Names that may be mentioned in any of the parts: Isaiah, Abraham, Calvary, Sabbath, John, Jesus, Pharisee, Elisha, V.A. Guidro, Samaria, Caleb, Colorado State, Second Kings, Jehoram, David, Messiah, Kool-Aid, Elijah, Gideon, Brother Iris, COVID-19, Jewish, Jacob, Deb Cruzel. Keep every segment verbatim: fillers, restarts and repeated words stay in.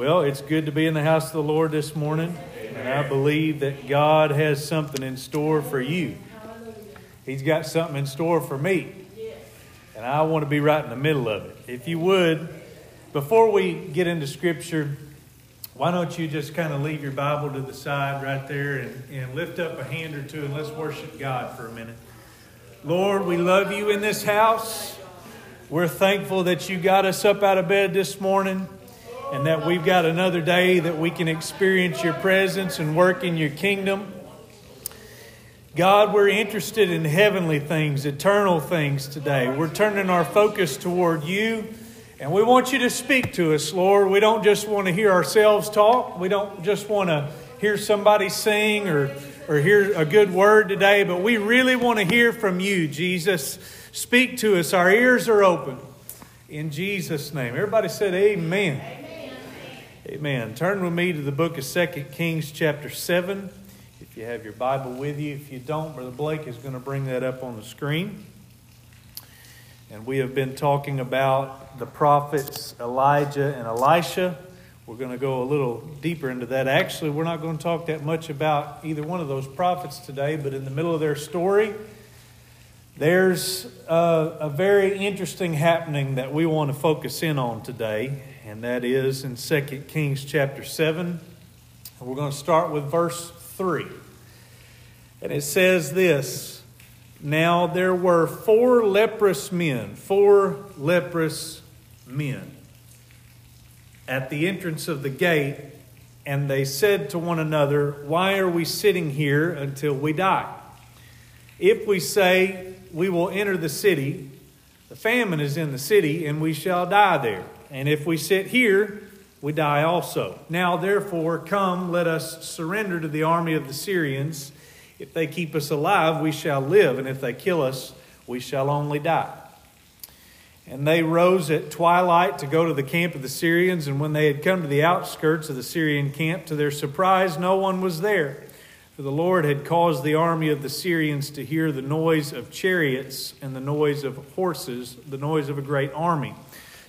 Well, it's good to be in the house of the Lord this morning. Amen. And I believe that God has something in store for you. He's got something in store for me. And I want to be right in the middle of it. If you would, before we get into Scripture, why don't you just kind of leave your Bible to the side right there and, and lift up a hand or two and let's worship God for a minute. Lord, we love you in this house. We're thankful that you got us up out of bed this morning and that we've got another day that we can experience your presence and work in your kingdom. God, we're interested in heavenly things, eternal things today. We're turning our focus toward you, and we want you to speak to us, Lord. We don't just want to hear ourselves talk. We don't just want to hear somebody sing or, or hear a good word today, but we really want to hear from you, Jesus. Speak to us. Our ears are open. In Jesus' name. Everybody said amen. Amen. Amen. Turn with me to the book of Second Kings chapter seven. If you have your Bible with you. If you don't, Brother Blake is going to bring that up on the screen. And we have been talking about the prophets Elijah and Elisha. We're going to go a little deeper into that. Actually, we're not going to talk that much about either one of those prophets today, but in the middle of their story, there's a, a very interesting happening that we want to focus in on today, and that is in Second Kings chapter seven. And we're going to start with verse three. And it says this, "Now there were four leprous men, four leprous men at the entrance of the gate, and they said to one another, 'Why are we sitting here until we die? If we say, we will enter the city, the famine is in the city, and we shall die there. And if we sit here, we die also. Now, therefore, come, let us surrender to the army of the Syrians. If they keep us alive, we shall live, and if they kill us, we shall only die.' And they rose at twilight to go to the camp of the Syrians, and when they had come to the outskirts of the Syrian camp, to their surprise, no one was there. For the Lord had caused the army of the Syrians to hear the noise of chariots and the noise of horses, the noise of a great army.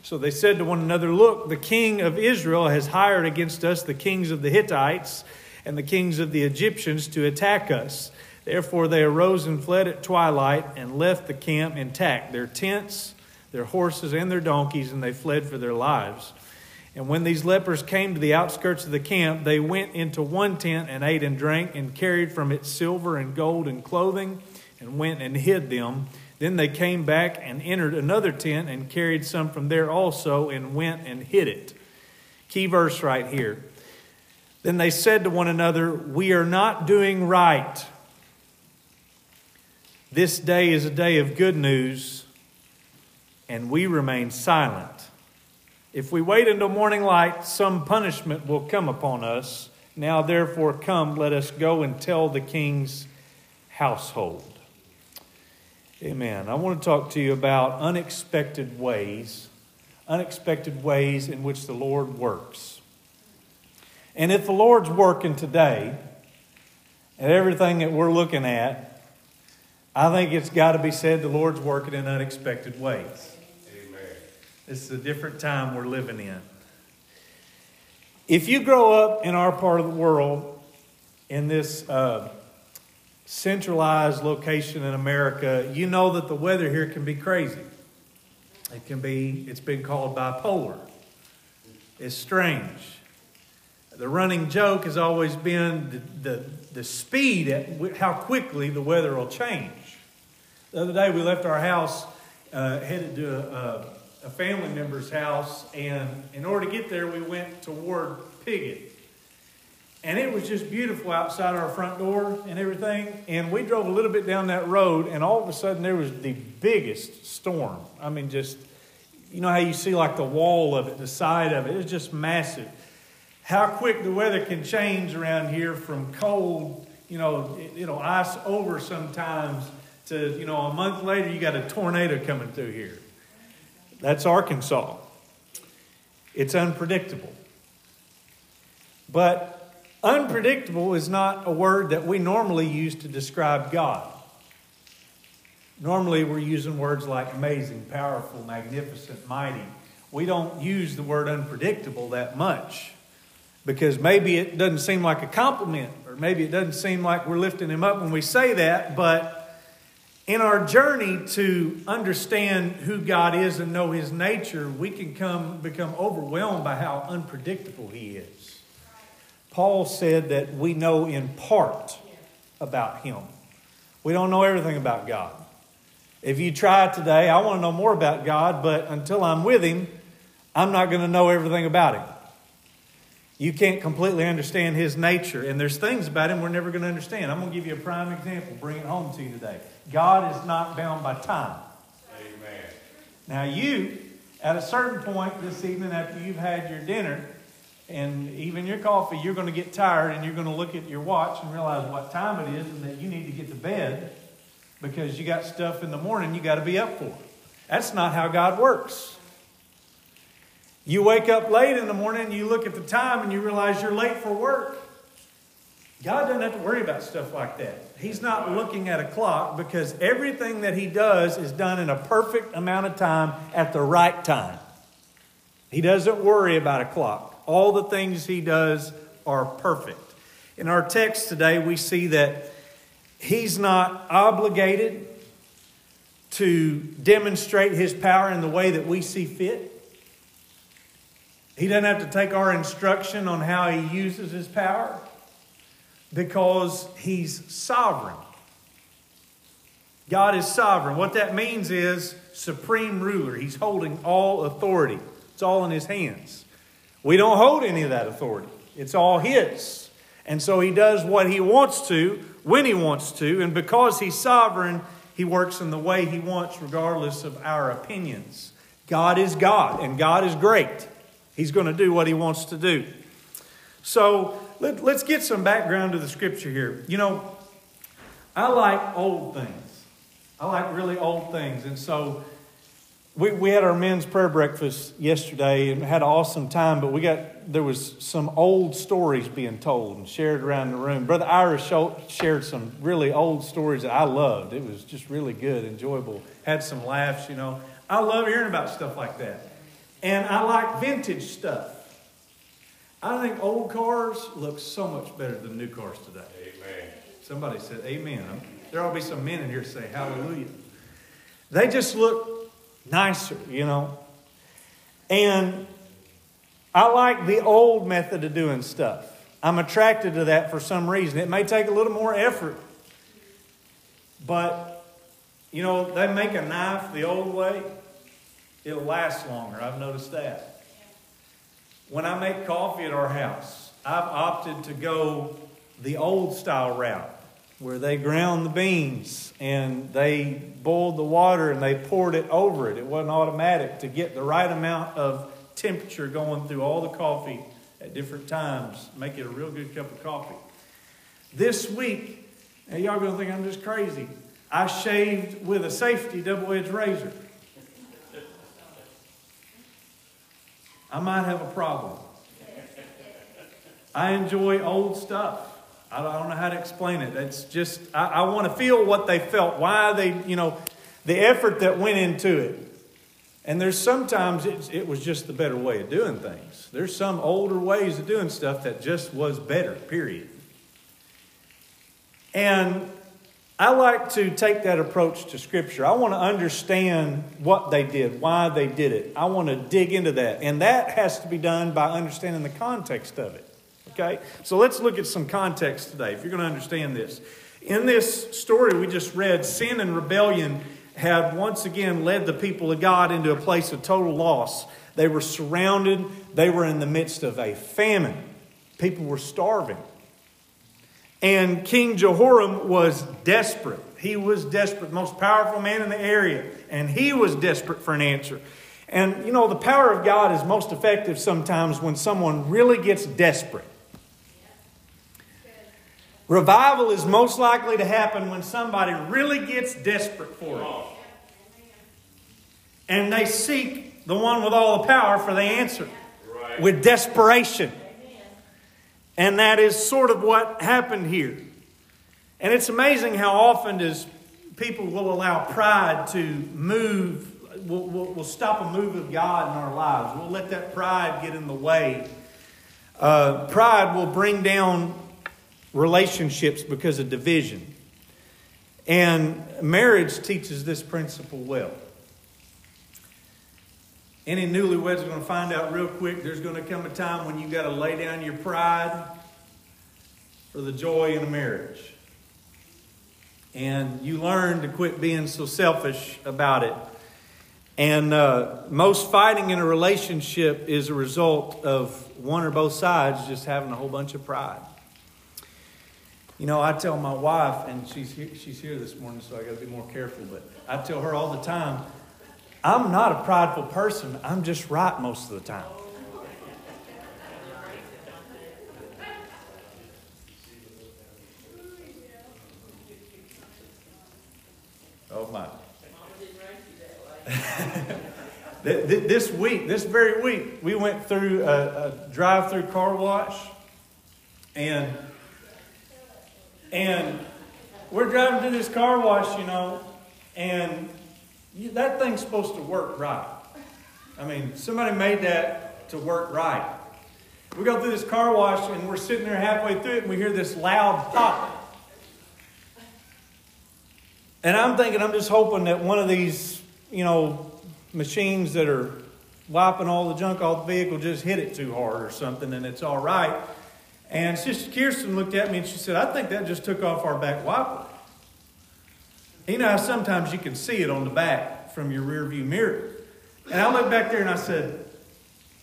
So they said to one another, 'Look, the king of Israel has hired against us the kings of the Hittites and the kings of the Egyptians to attack us.' Therefore they arose and fled at twilight and left the camp intact, their tents, their horses, and their donkeys, and they fled for their lives. And when these lepers came to the outskirts of the camp, they went into one tent and ate and drank and carried from it silver and gold and clothing and went and hid them. Then they came back and entered another tent and carried some from there also and went and hid it." Key verse right here. "Then they said to one another, 'We are not doing right. This day is a day of good news, and we remain silent. If we wait until morning light, some punishment will come upon us. Now, therefore, come, let us go and tell the king's household.'" Amen. I want to talk to you about unexpected ways, unexpected ways in which the Lord works. And if the Lord's working today, and everything that we're looking at, I think it's got to be said the Lord's working in unexpected ways. It's a different time we're living in. If you grow up in our part of the world, in this uh, centralized location in America, you know that the weather here can be crazy. It can be, it's been called bipolar. It's strange. The running joke has always been the, the, the speed at how quickly the weather will change. The other day we left our house, uh, headed to a... a a family member's house, and in order to get there, we went toward Piggott. And it was just beautiful outside our front door and everything, and we drove a little bit down that road, and all of a sudden there was the biggest storm. I mean, just, you know how you see like the wall of it, the side of it, it was just massive. How quick the weather can change around here from cold, you know, it, it'll ice over sometimes to, you know, a month later you got a tornado coming through here. That's Arkansas. It's unpredictable. But unpredictable is not a word that we normally use to describe God. Normally we're using words like amazing, powerful, magnificent, mighty. We don't use the word unpredictable that much. Because maybe it doesn't seem like a compliment, or maybe it doesn't seem like we're lifting him up when we say that, but in our journey to understand who God is and know his nature, we can come become overwhelmed by how unpredictable he is. Paul said that we know in part about him. We don't know everything about God. If you try today, I want to know more about God, but until I'm with him, I'm not going to know everything about him. You can't completely understand his nature. And there's things about him we're never going to understand. I'm going to give you a prime example. Bring it home to you today. God is not bound by time. Amen. Now you, at a certain point this evening after you've had your dinner and even your coffee, you're going to get tired and you're going to look at your watch and realize what time it is and that you need to get to bed because you got stuff in the morning you got to be up for. That's not how God works. You wake up late in the morning and you look at the time and you realize you're late for work. God doesn't have to worry about stuff like that. He's not looking at a clock because everything that he does is done in a perfect amount of time at the right time. He doesn't worry about a clock. All the things he does are perfect. In our text today, we see that he's not obligated to demonstrate his power in the way that we see fit. He doesn't have to take our instruction on how he uses his power because he's sovereign. God is sovereign. What that means is supreme ruler. He's holding all authority. It's all in his hands. We don't hold any of that authority. It's all his. And so he does what he wants to, when he wants to. And because he's sovereign, he works in the way he wants regardless of our opinions. God is God, and God is great. He's going to do what he wants to do. So let, let's get some background to the scripture here. You know, I like old things. I like really old things. And so we, we had our men's prayer breakfast yesterday and had an awesome time. But we got there was some old stories being told and shared around the room. Brother Iris shared some really old stories that I loved. It was just really good, enjoyable. Had some laughs, you know. I love hearing about stuff like that. And I like vintage stuff. I think old cars look so much better than new cars today. Amen. Somebody said amen. There ought to be some men in here say hallelujah. They just look nicer, you know. And I like the old method of doing stuff. I'm attracted to that for some reason. It may take a little more effort. But, you know, they make a knife the old way. It'll last longer. I've noticed that. When I make coffee at our house, I've opted to go the old style route where they ground the beans and they boiled the water and they poured it over it. It wasn't automatic to get the right amount of temperature going through all the coffee at different times. Make it a real good cup of coffee. This week, now y'all going to think I'm just crazy. I shaved with a safety double-edged razor. I might have a problem. I enjoy old stuff. I don't know how to explain it. It's just, I, I want to feel what they felt, why they, you know, the effort that went into it. And there's sometimes it, it was just the better way of doing things. There's some older ways of doing stuff that just was better, period. And I like to take that approach to Scripture. I want to understand what they did, why they did it. I want to dig into that. And that has to be done by understanding the context of it. Okay? So let's look at some context today if you're going to understand this. In this story we just read, sin and rebellion had once again led the people of God into a place of total loss. They were surrounded. They were in the midst of a famine. People were starving. And King Jehoram was desperate. He was desperate, most powerful man in the area. And he was desperate for an answer. And, you know, the power of God is most effective sometimes when someone really gets desperate. Revival is most likely to happen when somebody really gets desperate for it. And they seek the one with all the power for the answer. Right. With desperation. And that is sort of what happened here. And it's amazing how often does people will allow pride to move, will, will, will stop a move of God in our lives. We'll let that pride get in the way Uh, pride will bring down relationships because of division. And marriage teaches this principle well. Any newlyweds are going to find out real quick there's going to come a time when you've got to lay down your pride for the joy in a marriage. And you learn to quit being so selfish about it. And uh, most fighting in a relationship is a result of one or both sides just having a whole bunch of pride. You know, I tell my wife, and she's here, she's here this morning, so I got to be more careful, but I tell her all the time, I'm not a prideful person. I'm just right most of the time. Oh, my. This week, this very week, we went through a, a drive-through car wash, and and we're driving to this car wash, you know, and you, that thing's supposed to work right. I mean, somebody made that to work right. We go through this car wash, and we're sitting there halfway through it, and we hear this loud pop. And I'm thinking, I'm just hoping that one of these, you know, machines that are wiping all the junk off the vehicle just hit it too hard or something, and it's all right. And Sister Kirsten looked at me and she said, I think that just took off our back wiper. You know how sometimes you can see it on the back from your rearview mirror. And I looked back there and I said,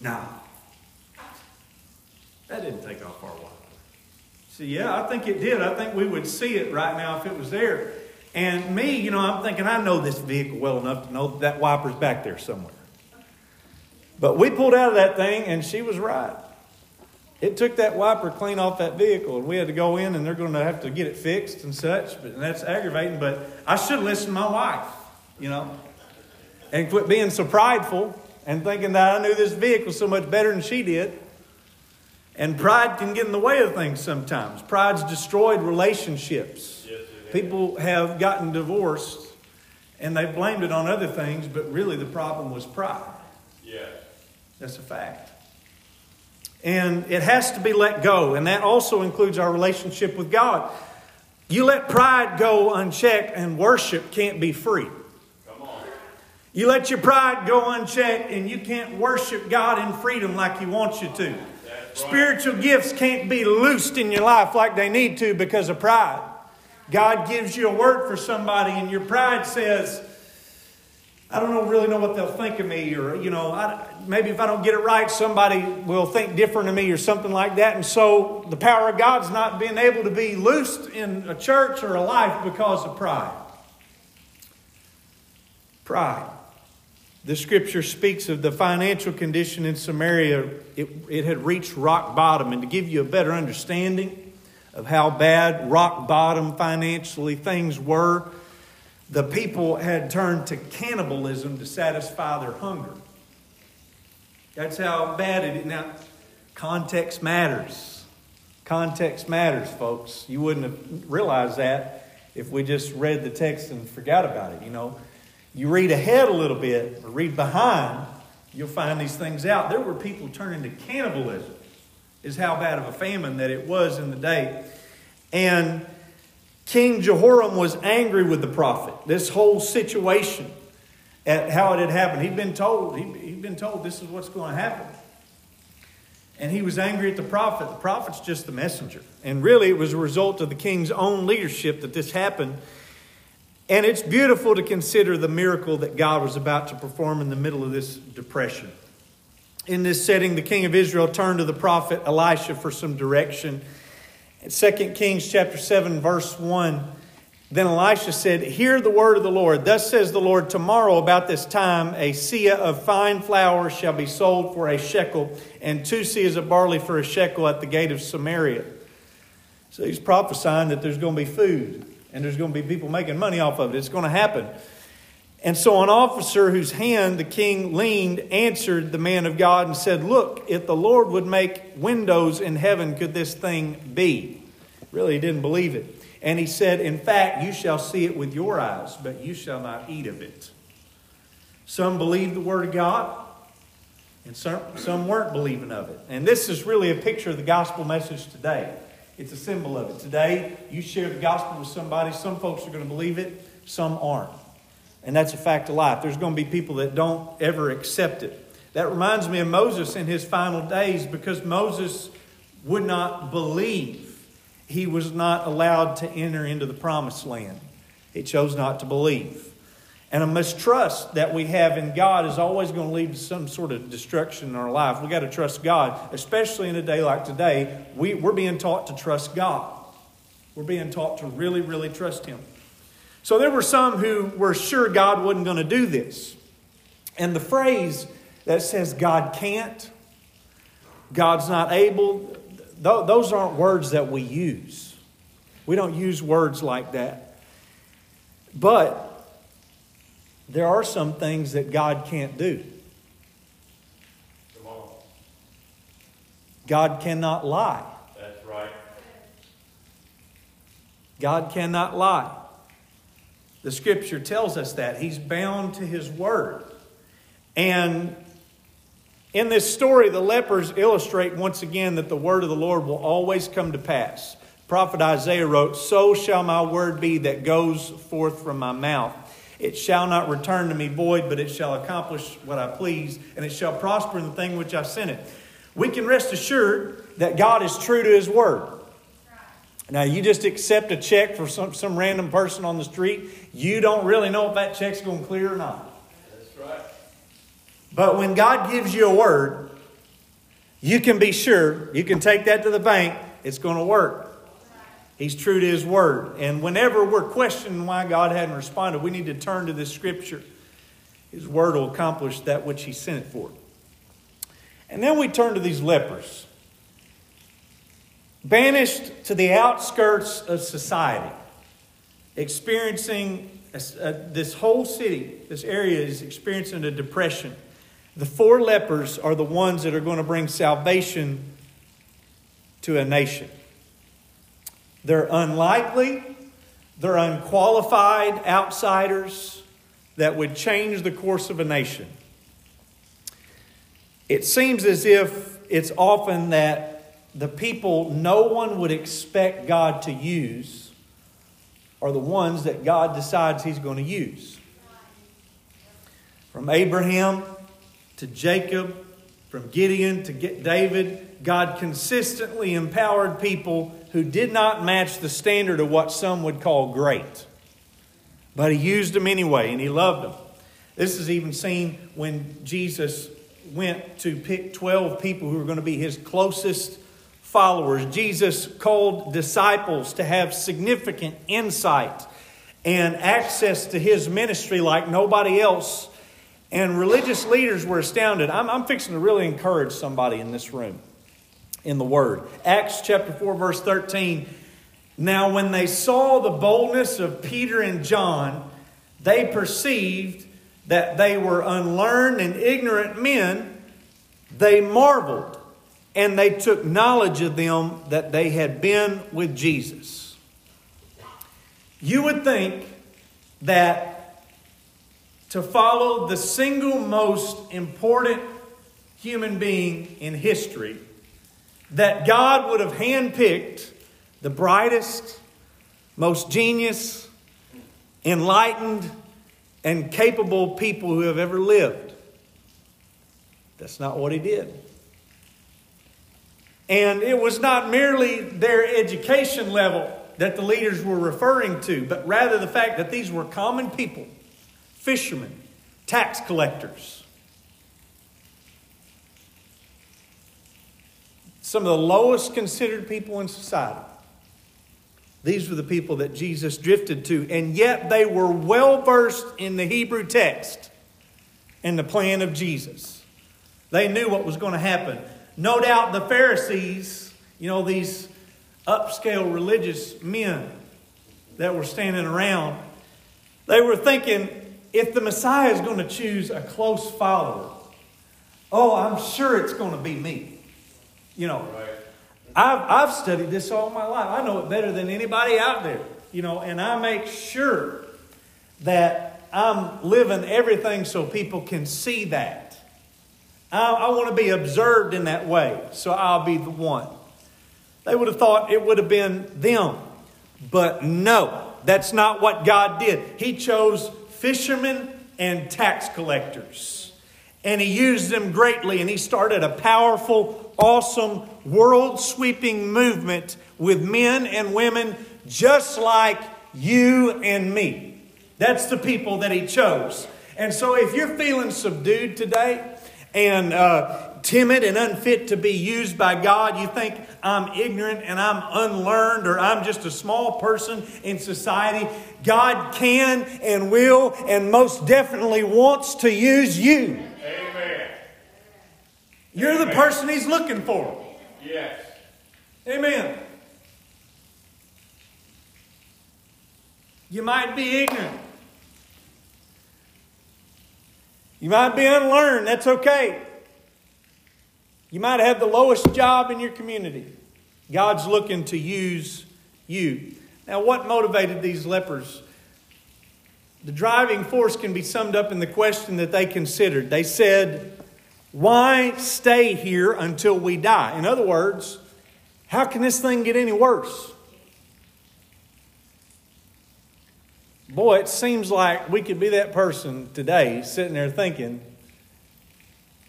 nah, that didn't take off our wiper. She said, yeah, I think it did. I think we would see it right now if it was there. And me, you know, I'm thinking, I know this vehicle well enough to know that wiper's back there somewhere. But we pulled out of that thing, and she was right. It took that wiper clean off that vehicle, and we had to go in, and they're going to have to get it fixed and such, but and that's aggravating. But I should listen to my wife, you know, and quit being so prideful and thinking that I knew this vehicle so much better than she did. And pride can get in the way of things sometimes. Pride's destroyed relationships. Yes. People have gotten divorced, and they blamed it on other things, but really the problem was pride. Yeah. That's a fact. And it has to be let go, and that also includes our relationship with God. You let pride go unchecked, and worship can't be free. Come on. You let your pride go unchecked, and you can't worship God in freedom like He wants you to. That's right. Spiritual gifts can't be loosed in your life like they need to because of pride. God gives you a word for somebody and your pride says, I don't know, really know what they'll think of me, or, you know, I, maybe if I don't get it right, somebody will think different of me or something like that. And so the power of God's not being able to be loosed in a church or a life because of pride. Pride. The scripture speaks of the financial condition in Samaria. It, it had reached rock bottom. And to give you a better understanding of how bad, rock bottom financially things were, the people had turned to cannibalism to satisfy their hunger. That's how bad it is. Now, context matters. Context matters, folks. You wouldn't have realized that if we just read the text and forgot about it, you know. You read ahead a little bit, or read behind, you'll find these things out. There were people turning to cannibalism. Is how bad of a famine that it was in the day. And King Jehoram was angry with the prophet. This whole situation at how it had happened. He'd been told, he'd been told this is what's going to happen. And he was angry at the prophet. The prophet's just the messenger. And really it was a result of the king's own leadership that this happened. And it's beautiful to consider the miracle that God was about to perform in the middle of this depression. In this setting, the king of Israel turned to the prophet Elisha for some direction. In Second Kings chapter seven, verse one, then Elisha said, hear the word of the Lord. Thus says the Lord, tomorrow about this time, a seah of fine flour shall be sold for a shekel, and two seahs of barley for a shekel at the gate of Samaria. So he's prophesying that there's going to be food, and there's going to be people making money off of it. It's going to happen. And so an officer whose hand the king leaned answered the man of God and said, look, if the Lord would make windows in heaven, could this thing be? Really, he didn't believe it. And he said, in fact, you shall see it with your eyes, but you shall not eat of it. Some believed the word of God And some, some weren't believing of it. And this is really a picture of the gospel message today. It's a symbol of it. Today, you share the gospel with somebody. Some folks are going to believe it. Some aren't. And that's a fact of life. There's going to be people that don't ever accept it. That reminds me of Moses in his final days, because Moses would not believe. He was not allowed to enter into the promised land. He chose not to believe. And a mistrust that we have in God is always going to lead to some sort of destruction in our life. We've got to trust God, especially in a day like today. We, we're being taught to trust God. We're being taught to really, really trust Him. So there were some who were sure God wasn't going to do this. And the phrase that says God can't, God's not able, th- those aren't words that we use. We don't use words like that. But there are some things that God can't do. Come on. God cannot lie. That's right. God cannot lie. The Scripture tells us that. He's bound to His Word. And in this story, the lepers illustrate once again that the Word of the Lord will always come to pass. Prophet Isaiah wrote, "So shall my word be that goes forth from my mouth. It shall not return to me void, but it shall accomplish what I please, and it shall prosper in the thing which I sent it." We can rest assured that God is true to His Word. Now, you just accept a check for some, some random person on the street. You don't really know if that check's going to clear or not. That's right. But when God gives you a word, you can be sure, you can take that to the bank, it's going to work. He's true to His Word. And whenever we're questioning why God hadn't responded, we need to turn to this Scripture. His Word will accomplish that which He sent it for. And then we turn to these lepers, banished to the outskirts of society, experiencing a, a, this whole city, this area is experiencing a depression. The four lepers are the ones that are going to bring salvation to a nation. They're unlikely, they're unqualified outsiders that would change the course of a nation. It seems as if it's often that the people no one would expect God to use are the ones that God decides He's going to use. From Abraham to Jacob, from Gideon to David, God consistently empowered people who did not match the standard of what some would call great. But He used them anyway, and He loved them. This is even seen when Jesus went to pick twelve people who were going to be His closest followers. Jesus called disciples to have significant insight and access to His ministry like nobody else. And religious leaders were astounded. I'm, I'm fixing to really encourage somebody in this room in the Word. Acts chapter four, verse thirteen. "Now when they saw the boldness of Peter and John, they perceived that they were unlearned and ignorant men. They marveled, and they took knowledge of them that they had been with Jesus." You would think that to follow the single most important human being in history, that God would have handpicked the brightest, most genius, enlightened, and capable people who have ever lived. That's not what He did. And it was not merely their education level that the leaders were referring to, but rather the fact that these were common people, fishermen, tax collectors, some of the lowest considered people in society. These were the people that Jesus drifted to, and yet they were well versed in the Hebrew text and the plan of Jesus. They knew what was going to happen. No doubt the Pharisees, you know, these upscale religious men that were standing around, they were thinking, if the Messiah is going to choose a close follower, oh, I'm sure it's going to be me. You know, I've, I've studied this all my life. I know it better than anybody out there. You know, and I make sure that I'm living everything so people can see that. I, I want to be observed in that way, so I'll be the one. They would have thought it would have been them. But no, that's not what God did. He chose fishermen and tax collectors. And he used them greatly. And he started a powerful, awesome, world-sweeping movement with men and women just like you and me. That's the people that he chose. And so if you're feeling subdued today and uh, timid and unfit to be used by God, you think I'm ignorant and I'm unlearned or I'm just a small person in society, God can and will and most definitely wants to use you. Amen. You're Amen. The person he's looking for. Yes. Amen. You might be ignorant. You might be unlearned. That's okay. You might have the lowest job in your community. God's looking to use you. Now, what motivated these lepers? The driving force can be summed up in the question that they considered. They said, "Why stay here until we die?" In other words, how can this thing get any worse? Boy, it seems like we could be that person today sitting there thinking,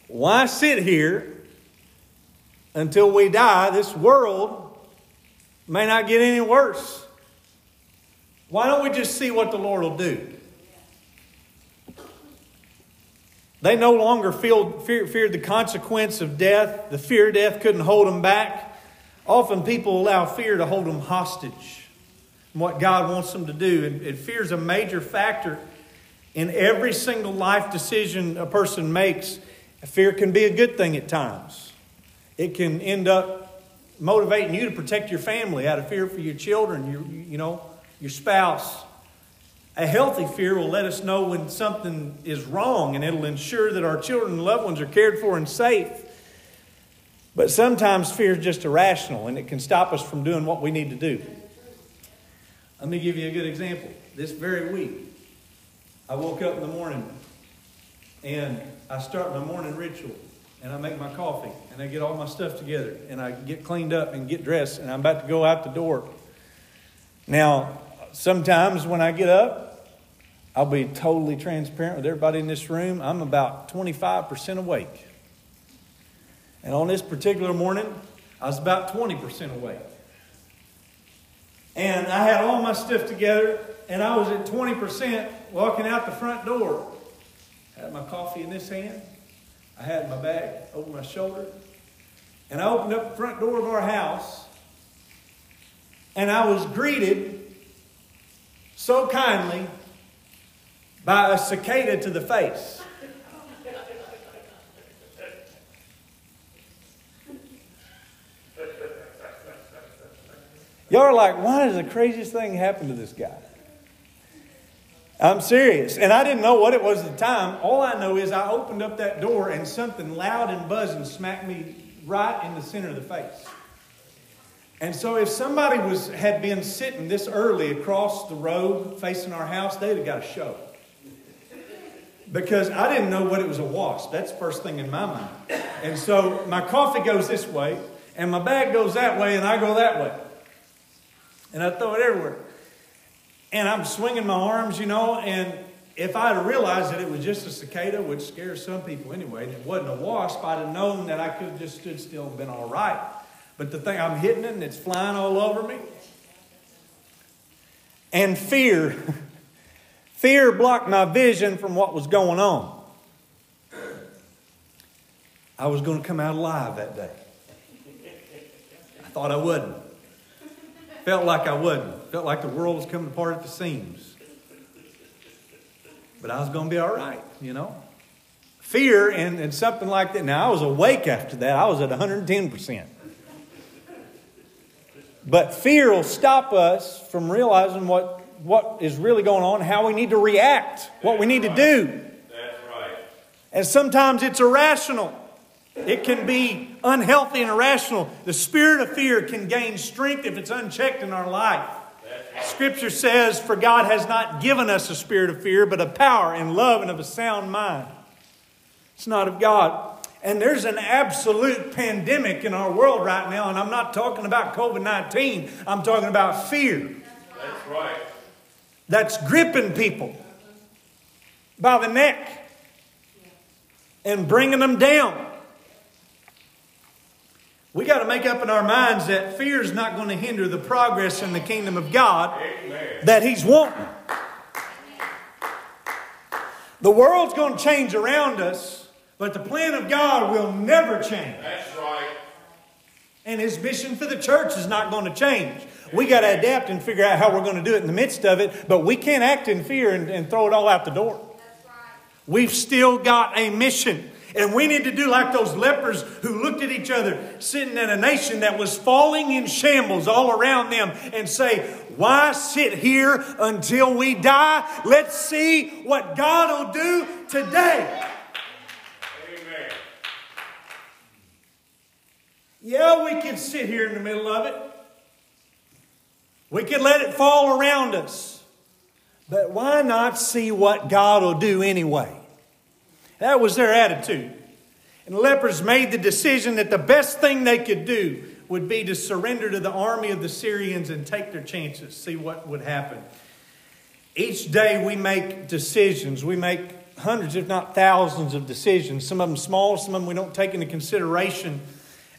why sit here until we die? This world may not get any worse. Why don't we just see what the Lord will do? They no longer feared, feared the consequence of death. The fear of death couldn't hold them back. Often people allow fear to hold them hostage. What God wants them to do. And, and fear is a major factor in every single life decision a person makes. Fear can be a good thing at times. It can end up motivating you to protect your family out of fear for your children, your, you know, your spouse. A healthy fear will let us know when something is wrong, and it'll ensure that our children and loved ones are cared for and safe. But sometimes fear is just irrational, and it can stop us from doing what we need to do. Let me give you a good example. This very week, I woke up in the morning and I start my morning ritual and I make my coffee and I get all my stuff together and I get cleaned up and get dressed and I'm about to go out the door. Now, sometimes when I get up, I'll be totally transparent with everybody in this room. I'm about twenty-five percent awake. And on this particular morning, I was about twenty percent awake. And I had all my stuff together, and I was at twenty percent walking out the front door. I had my coffee in this hand. I had my bag over my shoulder. And I opened up the front door of our house, and I was greeted so kindly by a cicada to the face. Y'all are like, why does the craziest thing happen to this guy? I'm serious. And I didn't know what it was at the time. All I know is I opened up that door and something loud and buzzing smacked me right in the center of the face. And so if somebody was had been sitting this early across the road facing our house, they'd have got a show. Because I didn't know what it was, a wasp. That's the first thing in my mind. And so my coffee goes this way, and my bag goes that way, and I go that way. And I throw it everywhere. And I'm swinging my arms, you know, and if I'd have realized that it was just a cicada, which scares some people anyway, and it wasn't a wasp, I'd have known that I could have just stood still and been all right. But the thing, I'm hitting it and it's flying all over me. And fear, fear blocked my vision from what was going on. I was going to come out alive that day. I thought I wouldn't. Felt like I wouldn't. Felt like the world was coming apart at the seams. But I was going to be all right, you know. Fear and, and something like that. Now, I was awake after that. I was at one hundred ten percent. But fear will stop us from realizing what, what is really going on, how we need to react, what we need to do. That's right. And sometimes it's irrational. It can be unhealthy and irrational. The spirit of fear can gain strength if it's unchecked in our life. Scripture says, "For God has not given us a spirit of fear, but of power and love and of a sound mind." It's not of God. And there's an absolute pandemic in our world right now. And I'm not talking about COVID nineteen. I'm talking about fear. That's right. That's gripping people by the neck and bringing them down. We got to make up in our minds that fear is not going to hinder the progress in the kingdom of God. Amen. That He's wanting. The world's going to change around us, but the plan of God will never change. That's right. And His mission for the church is not going to change. We got to adapt and figure out how we're going to do it in the midst of it, but we can't act in fear and, and throw it all out the door. That's right. We've still got a mission. And we need to do like those lepers who looked at each other sitting in a nation that was falling in shambles all around them and say, why sit here until we die? Let's see what God will do today. Amen. Yeah, we could sit here in the middle of it. We could let it fall around us. But why not see what God will do anyway? That was their attitude. And the lepers made the decision that the best thing they could do would be to surrender to the army of the Syrians and take their chances, see what would happen. Each day we make decisions. We make hundreds, if not thousands, of decisions. Some of them small, some of them we don't take into consideration.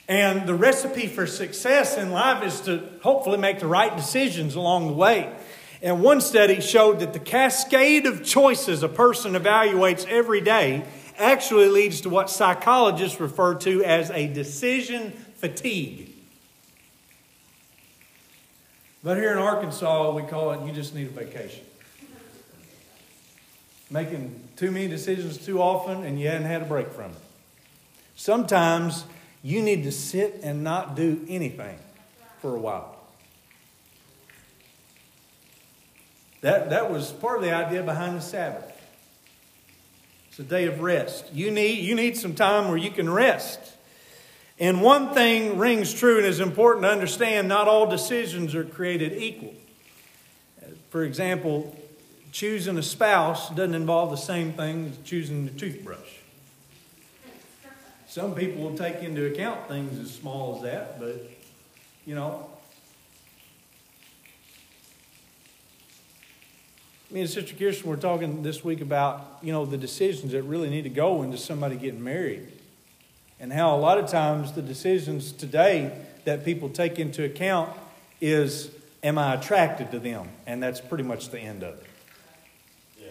And the recipe for success in life is to hopefully make the right decisions along the way. And one study showed that the cascade of choices a person evaluates every day actually leads to what psychologists refer to as a decision fatigue. But here in Arkansas, we call it, you just need a vacation. Making too many decisions too often and you hadn't had a break from it. Sometimes you need to sit and not do anything for a while. That, that was part of the idea behind the Sabbath. It's a day of rest. You need, you need some time where you can rest. And one thing rings true and is important to understand. Not all decisions are created equal. For example, choosing a spouse doesn't involve the same thing as choosing the toothbrush. Some people will take into account things as small as that, but, you know, me and Sister Kirsten were talking this week about, you know, the decisions that really need to go into somebody getting married. And how a lot of times the decisions today that people take into account is, am I attracted to them? And that's pretty much the end of it. Yeah.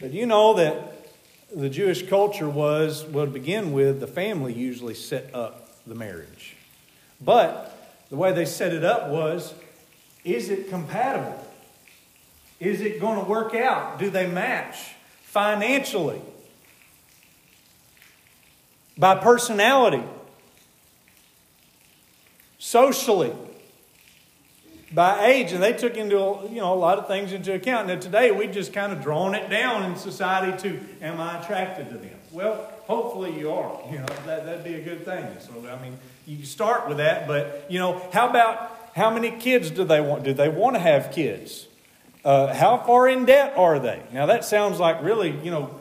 But you know that the Jewish culture was, well, to begin with, the family usually set up the marriage. But the way they set it up was, is it compatible? Is it going to work out? Do they match financially? By personality? Socially? By age? And they took into, you know, a lot of things into account. Now today we've just kind of drawn it down in society to, am I attracted to them? Well, hopefully you are. You know, that, that'd be a good thing. So, I mean, you start with that, but, you know, how about how many kids do they want? Do they want to have kids? Uh, how far in debt are they? Now that sounds like really, you know,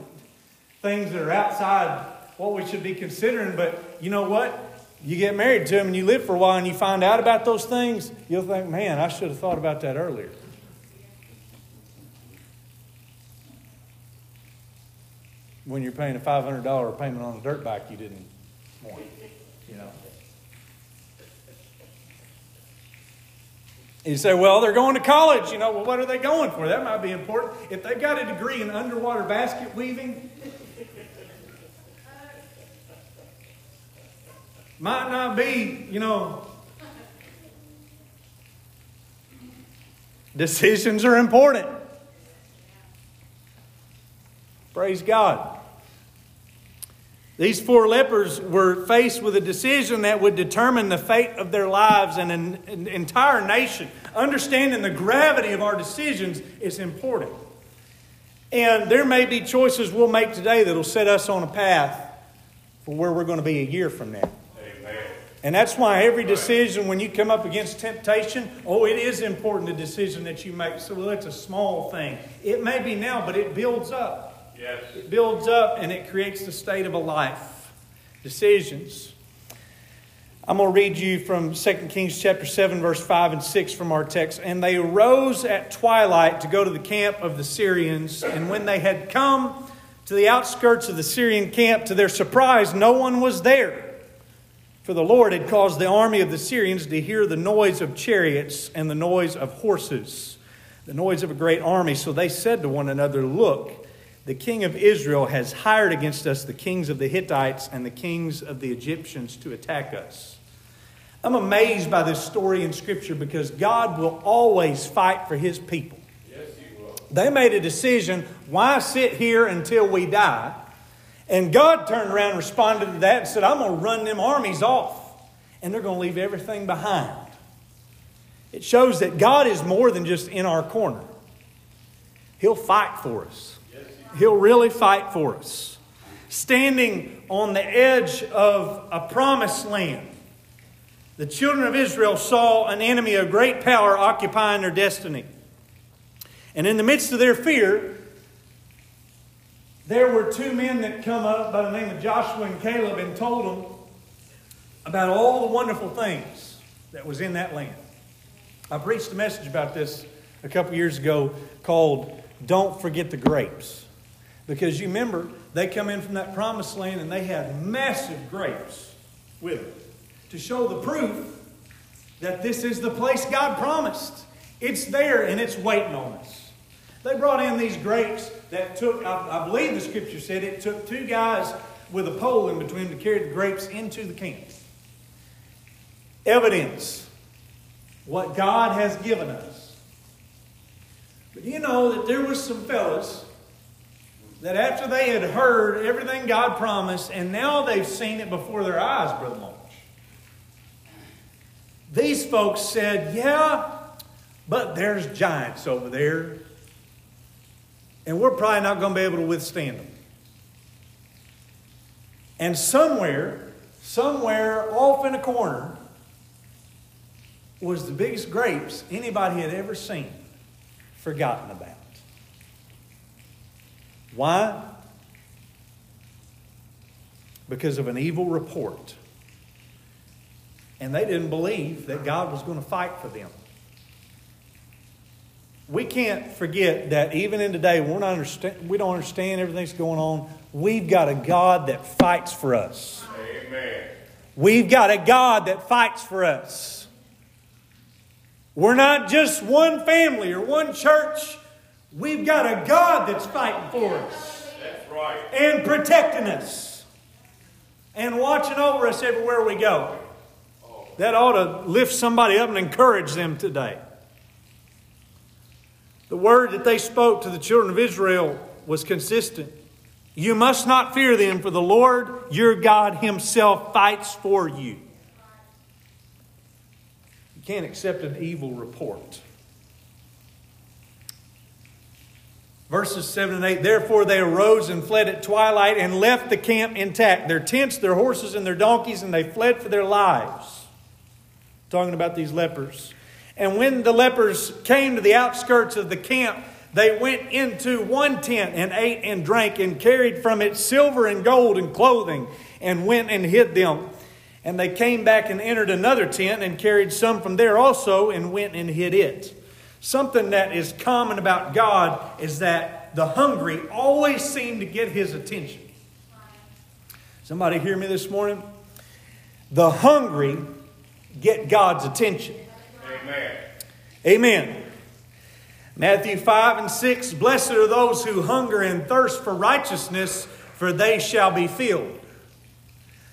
things that are outside what we should be considering. But you know what? You get married to them and you live for a while and you find out about those things. You'll think, man, I should have thought about that earlier. When you're paying a five hundred dollars payment on a dirt bike you didn't want, you know. You say, well, they're going to college. You know, well, what are they going for? That might be important. If they've got a degree in underwater basket weaving, might not be, you know. Decisions are important. Praise God. These four lepers were faced with a decision that would determine the fate of their lives and an entire nation. Understanding the gravity of our decisions is important. And there may be choices we'll make today that will set us on a path for where we're going to be a year from now. Amen. And that's why every decision, when you come up against temptation, oh, it is important, the decision that you make. So, well, it's a small thing. It may be now, but it builds up. Yes. It builds up and it creates the state of a life. decisions. I'm going to read you from Second Kings chapter seven, verse five and six from our text. And they arose at twilight to go to the camp of the Syrians. And when they had come to the outskirts of the Syrian camp, to their surprise, no one was there. For the Lord had caused the army of the Syrians to hear the noise of chariots and the noise of horses, the noise of a great army. So they said to one another, "Look, the king of Israel has hired against us the kings of the Hittites and the kings of the Egyptians to attack us." I'm amazed by this story in Scripture because God will always fight for His people. Yes, He will. They made a decision, why sit here until we die? And God turned around and responded to that and said, I'm going to run them armies off. And they're going to leave everything behind. It shows that God is more than just in our corner. He'll fight for us. Yes, He He'll really fight for us. Standing on the edge of a promised land, the children of Israel saw an enemy of great power occupying their destiny. And in the midst of their fear, there were two men that come up by the name of Joshua and Caleb and told them about all the wonderful things that was in that land. I preached a message about this a couple years ago called Don't Forget the Grapes. Because you remember, they come in from that promised land and they had massive grapes with them, to show the proof that this is the place God promised. It's there and it's waiting on us. They brought in these grapes that took, I, I believe the Scripture said it took two guys with a pole in between to carry the grapes into the camp. Evidence, what God has given us. But you know that there was some fellas that after they had heard everything God promised, and now they've seen it before their eyes, Brother Long. These folks said, yeah, but there's giants over there, and we're probably not going to be able to withstand them. And somewhere, somewhere off in a corner was the biggest grapes anybody had ever seen, forgotten about. Why? Because of an evil report. And they didn't believe that God was going to fight for them. We can't forget that even in today, we're not understand, we don't understand everything that's going on. We've got a God that fights for us. Amen. We've got a God that fights for us. We're not just one family or one church. We've got a God that's fighting for us. That's right. And protecting us. And watching over us everywhere we go. That ought to lift somebody up and encourage them today. The word that they spoke to the children of Israel was consistent. You must not fear them, for the Lord your God Himself fights for you. You can't accept an evil report. Verses seven and eight, therefore they arose and fled at twilight and left the camp intact, their tents, their horses, and their donkeys, and they fled for their lives. Talking about these lepers. And when the lepers came to the outskirts of the camp, they went into one tent and ate and drank and carried from it silver and gold and clothing and went and hid them. And they came back and entered another tent and carried some from there also and went and hid it. Something that is common about God is that the hungry always seem to get His attention. Somebody hear me this morning? The hungry get God's attention. Amen. Amen. Matthew five and six. Blessed are those who hunger and thirst for righteousness, for they shall be filled.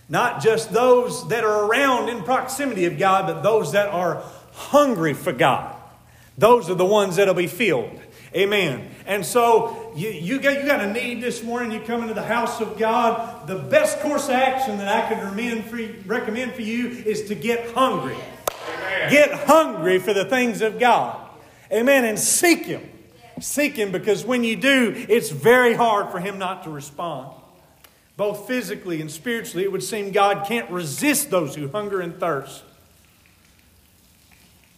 Not just those that are around in proximity of God, but those that are hungry for God. Those are the ones that will be filled. Amen. And so you, you, got, you got a need this morning. You come into the house of God. The best course of action that I could recommend for you, recommend for you is to get hungry. Amen. Get hungry for the things of God. Amen. And seek Him. Seek Him, because when you do, it's very hard for Him not to respond. Both physically and spiritually, it would seem God can't resist those who hunger and thirst.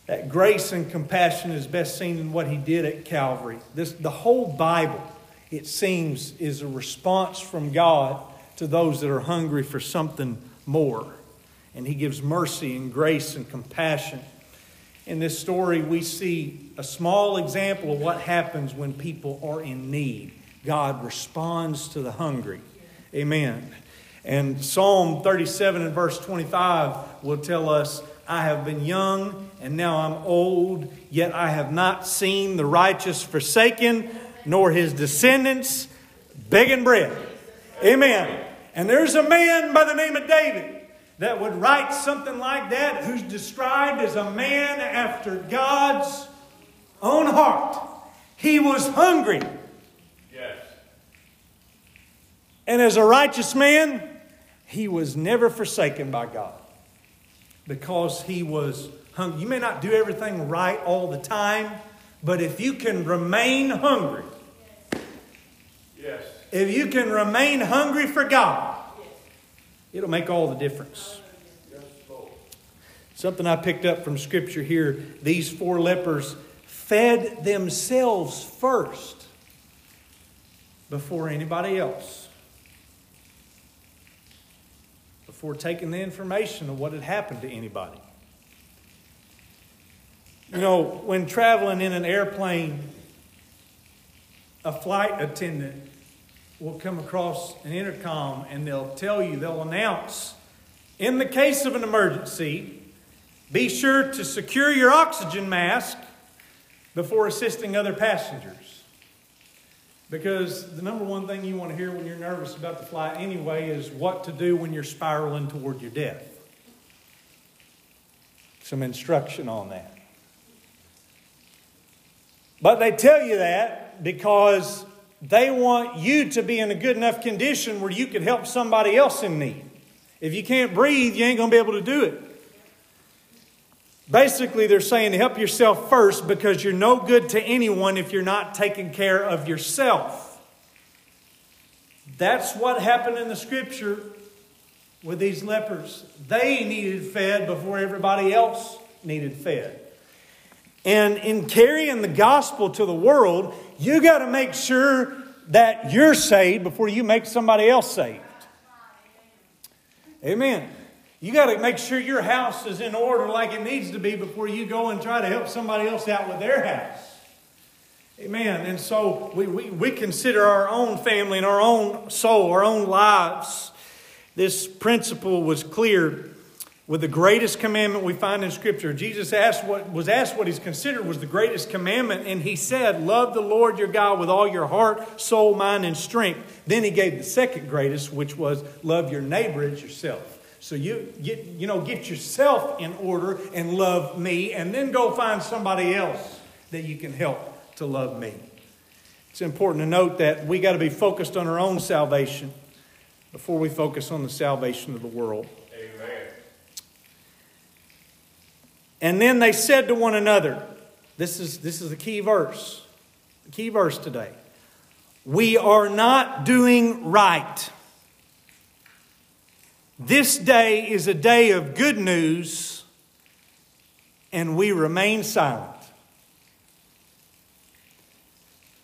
That grace and compassion is best seen in what He did at Calvary. This, the whole Bible, it seems, is a response from God to those that are hungry for something more. And he gives mercy and grace and compassion. In this story, we see a small example of what happens when people are in need. God responds to the hungry. Amen. And Psalm thirty-seven and verse twenty-five will tell us, I have been young and now I'm old, yet I have not seen the righteous forsaken, nor his descendants begging bread. Amen. And there's a man by the name of David that would write something like that, who's described as a man after God's own heart. He was hungry. Yes. And as a righteous man, he was never forsaken by God because he was hungry. You may not do everything right all the time, but if you can remain hungry, yes. if you can remain hungry for God, it'll make all the difference. Something I picked up from Scripture here. These four lepers fed themselves first before anybody else. Before taking the information of what had happened to anybody. You know, when traveling in an airplane, a flight attendant will come across an intercom and they'll tell you, they'll announce, in the case of an emergency, be sure to secure your oxygen mask before assisting other passengers. Because the number one thing you want to hear when you're nervous about the flight anyway is what to do when you're spiraling toward your death. Some instruction on that. But they tell you that because they want you to be in a good enough condition where you can help somebody else in need. If you can't breathe, you ain't going to be able to do it. Basically, they're saying to help yourself first because you're no good to anyone if you're not taking care of yourself. That's what happened in the Scripture with these lepers. They needed fed before everybody else needed fed. And in carrying the gospel to the world, you got to make sure that you're saved before you make somebody else saved. Amen. You got to make sure your house is in order like it needs to be before you go and try to help somebody else out with their house. Amen. And so we, we, we consider our own family and our own soul, our own lives. This principle was clear with the greatest commandment we find in Scripture. Jesus asked what was asked what is considered was the greatest commandment, and he said, love the Lord your God with all your heart, soul, mind, and strength. Then he gave the second greatest, which was love your neighbor as yourself. So you get, you know, get yourself in order and love me, and then go find somebody else that you can help to love me. It's important to note that we got to be focused on our own salvation before we focus on the salvation of the world. Amen. And then they said to one another, this is, this is the key verse, the key verse today. We are not doing right. This day is a day of good news, and we remain silent.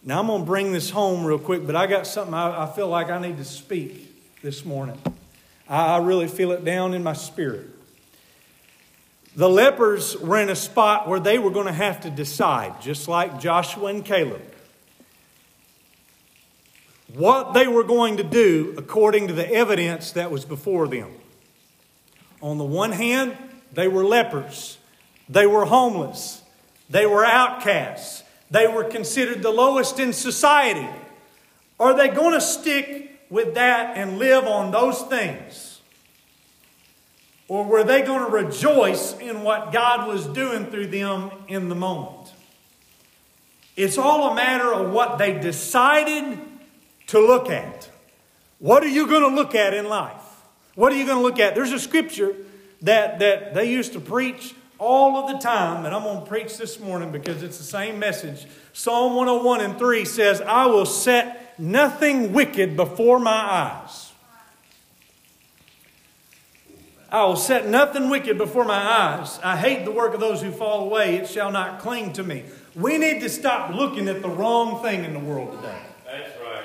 Now I'm going to bring this home real quick, but I got something I, I feel like I need to speak this morning. I, I really feel it down in my spirit. The lepers were in a spot where they were going to have to decide, just like Joshua and Caleb, what they were going to do according to the evidence that was before them. On the one hand, they were lepers. They were homeless. They were outcasts. They were considered the lowest in society. Are they going to stick with that and live on those things? Or were they going to rejoice in what God was doing through them in the moment? It's all a matter of what they decided to look at. What are you going to look at in life? What are you going to look at? There's a scripture that, that they used to preach all of the time, and I'm going to preach this morning because it's the same message. Psalm one oh one and three says, I will set nothing wicked before my eyes. I will set nothing wicked before my eyes. I hate the work of those who fall away. It shall not cling to me. We need to stop looking at the wrong thing in the world today. That's right.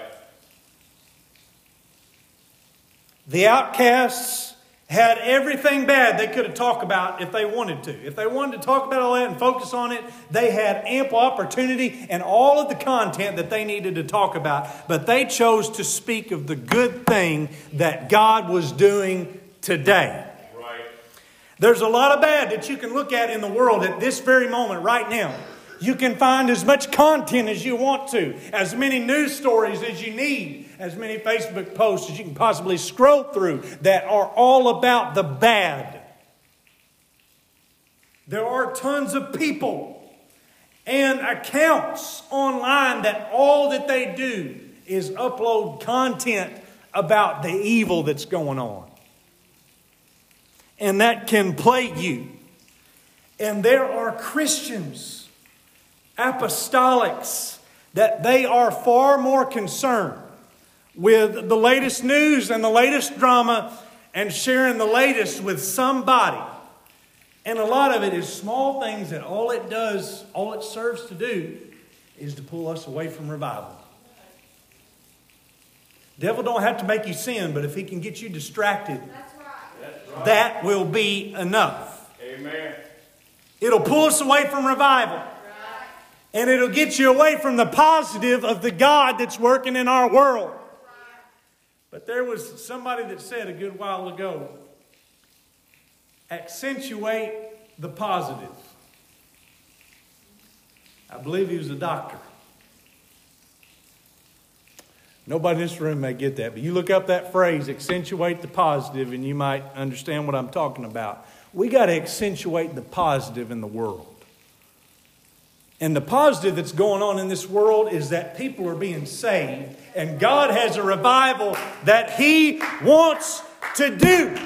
The outcasts had everything bad they could have talked about if they wanted to. If they wanted to talk about all that and focus on it, they had ample opportunity and all of the content that they needed to talk about. But they chose to speak of the good thing that God was doing today. Right. There's a lot of bad that you can look at in the world at this very moment right now. You can find as much content as you want to, as many news stories as you need, as many Facebook posts as you can possibly scroll through that are all about the bad. There are tons of people and accounts online that all that they do is upload content about the evil that's going on. And that can plague you. And there are Christians, apostolics, that they are far more concerned with the latest news and the latest drama and sharing the latest with somebody. And a lot of it is small things that all it does, all it serves to do is to pull us away from revival. Devil don't have to make you sin, but if he can get you distracted, that's right. That's right. That will be enough. Amen. It'll pull us away from revival. And it'll get you away from the positive of the God that's working in our world. But there was somebody that said a good while ago, accentuate the positive. I believe he was a doctor. Nobody in this room may get that, but you look up that phrase, accentuate the positive, and you might understand what I'm talking about. We got to accentuate the positive in the world. And the positive that's going on in this world is that people are being saved. And God has a revival that He wants to do.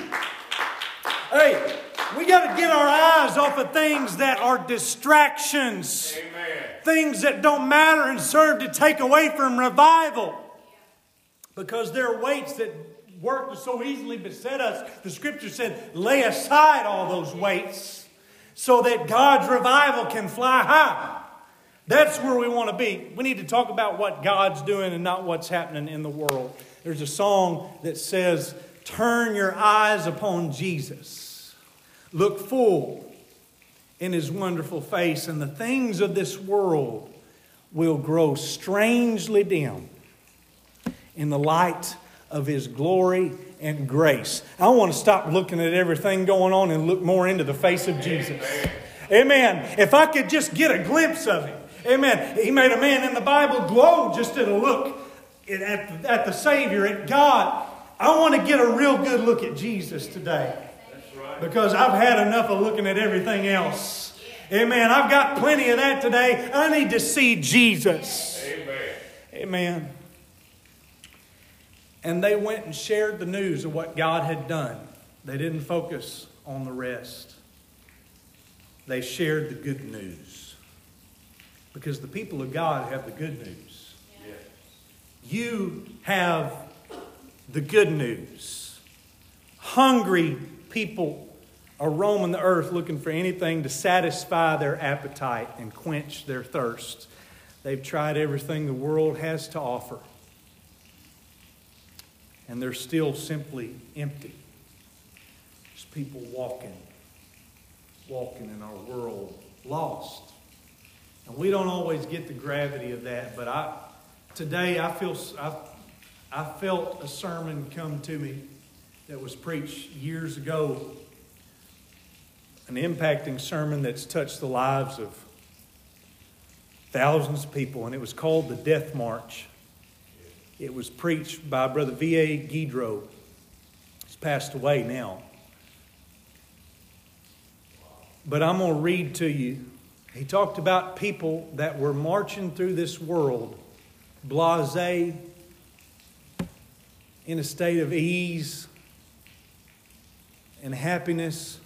Hey, we got to get our eyes off of things that are distractions. Amen. Things that don't matter and serve to take away from revival. Because there are weights that work so easily beset us. The Scripture said, lay aside all those weights, so that God's revival can fly high. That's where we want to be. We need to talk about what God's doing and not what's happening in the world. There's a song that says, turn your eyes upon Jesus. Look full in His wonderful face, and the things of this world will grow strangely dim in the light of His glory and grace. I want to stop looking at everything going on and look more into the face of Jesus. Amen. If I could just get a glimpse of Him. Amen. He made a man in the Bible glow just at a look at the, at the Savior, at God. I want to get a real good look at Jesus today. That's right. Because I've had enough of looking at everything else. Amen. I've got plenty of that today. I need to see Jesus. Amen. Amen. And they went and shared the news of what God had done. They didn't focus on the rest. They shared the good news. Because the people of God have the good news. Yes. You have the good news. Hungry people are roaming the earth looking for anything to satisfy their appetite and quench their thirst. They've tried everything the world has to offer. And they're still simply empty. There's people walking, walking in our world, lost. And we don't always get the gravity of that, but I, today I feel, I, I felt a sermon come to me that was preached years ago, an impacting sermon that's touched the lives of thousands of people, and it was called The Death March. It was preached by Brother V A Guidro. He's passed away now. But I'm going to read to you. He talked about people that were marching through this world, blasé, in a state of ease and happiness,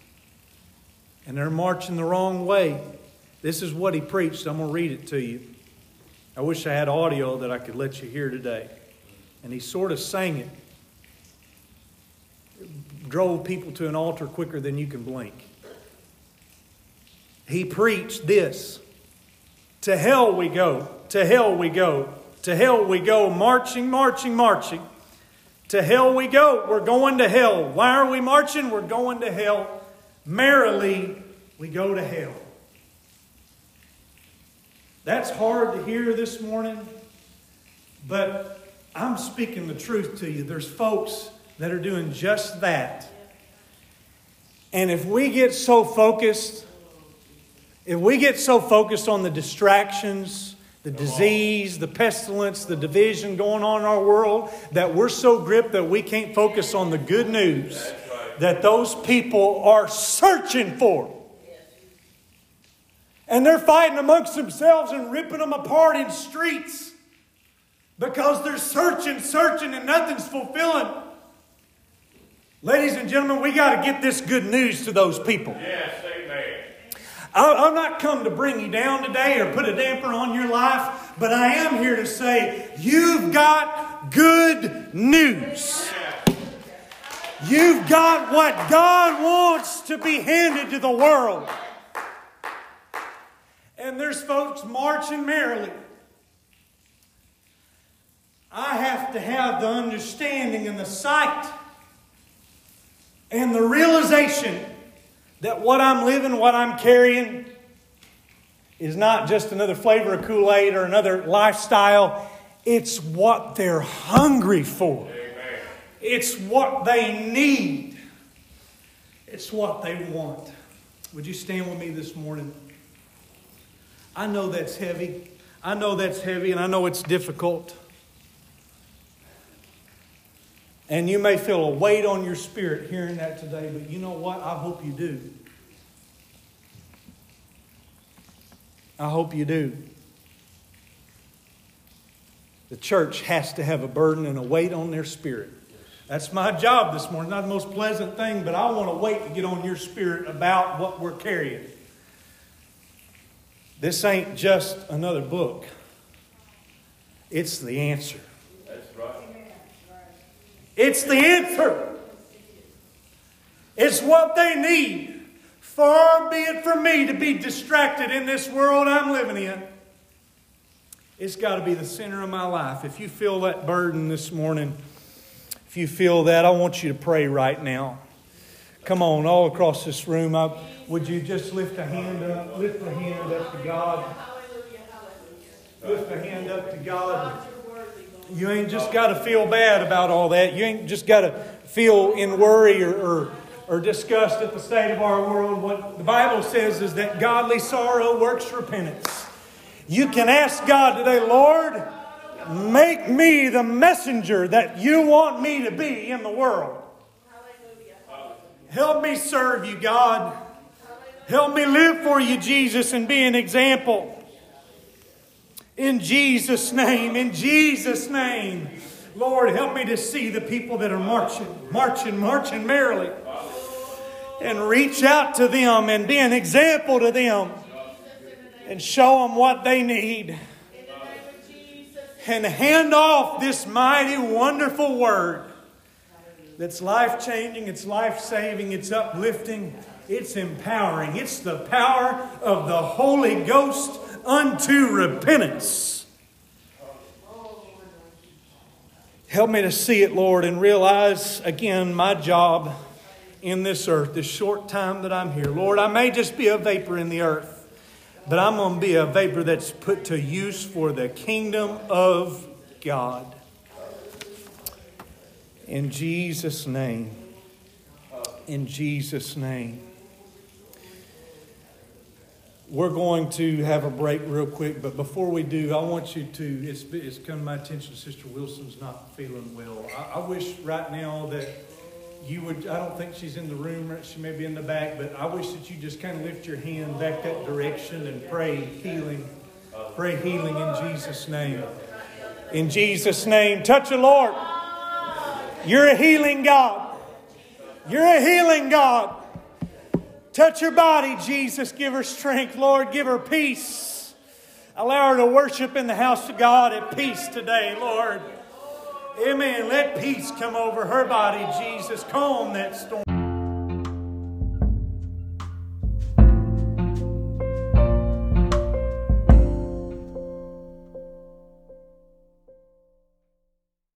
and they're marching the wrong way. This is what he preached. I'm going to read it to you. I wish I had audio that I could let you hear today. And he sort of sang it. It drove people to an altar quicker than you can blink. He preached this. To hell we go. To hell we go. To hell we go. Marching, marching, marching. To hell we go. We're going to hell. Why are we marching? We're going to hell. Merrily, we go to hell. That's hard to hear this morning, but I'm speaking the truth to you. There's folks that are doing just that. And if we get so focused, if we get so focused on the distractions, the disease, the pestilence, the division going on in our world, that we're so gripped that we can't focus on the good news that those people are searching for. And they're fighting amongst themselves and ripping them apart in streets because they're searching, searching, and nothing's fulfilling. Ladies and gentlemen, we got to get this good news to those people. Yes, amen. I'm not come to bring you down today or put a damper on your life, but I am here to say you've got good news. You've got what God wants to be handed to the world. And there's folks marching merrily. I have to have the understanding and the sight and the realization that what I'm living, what I'm carrying is not just another flavor of Kool-Aid or another lifestyle. It's what they're hungry for. Amen. It's what they need. It's what they want. Would you stand with me this morning? I know that's heavy. I know that's heavy and I know it's difficult. And you may feel a weight on your spirit hearing that today, but you know what? I hope you do. I hope you do. The church has to have a burden and a weight on their spirit. That's my job this morning. Not the most pleasant thing, but I want a weight to get on your spirit about what we're carrying. This ain't just another book. It's the answer. That's right. It's the answer. It's what they need. Far be it from me to be distracted in this world I'm living in. It's got to be the center of my life. If you feel that burden this morning, if you feel that, I want you to pray right now. Come on, all across this room. I, would you just lift a hand up? Lift a hand up to God. Lift a hand up to God. You ain't just got to feel bad about all that. You ain't just got to feel in worry or, or, or disgust at the state of our world. What the Bible says is that godly sorrow works repentance. You can ask God today, Lord, make me the messenger that you want me to be in the world. Help me serve you, God. Help me live for you, Jesus, and be an example. In Jesus' name, in Jesus' name. Lord, help me to see the people that are marching, marching, marching merrily. And reach out to them and be an example to them. And show them what they need. And hand off this mighty, wonderful word. That's life-changing, it's life-saving, it's uplifting, it's empowering. It's the power of the Holy Ghost unto repentance. Help me to see it, Lord, and realize, again, my job in this earth, this short time that I'm here. Lord, I may just be a vapor in the earth, but I'm going to be a vapor that's put to use for the kingdom of God. In Jesus' name. In Jesus' name. We're going to have a break real quick, but before we do, I want you to, it's, it's come to my attention, Sister Wilson's not feeling well. I, I wish right now that you would, I don't think she's in the room, she may be in the back, but I wish that you just kind of lift your hand back that direction and pray healing. Pray healing in Jesus' name. In Jesus' name, touch the Lord. You're a healing God. You're a healing God. Touch her body, Jesus. Give her strength, Lord. Give her peace. Allow her to worship in the house of God at peace today, Lord. Amen. Let peace come over her body, Jesus. Calm that storm.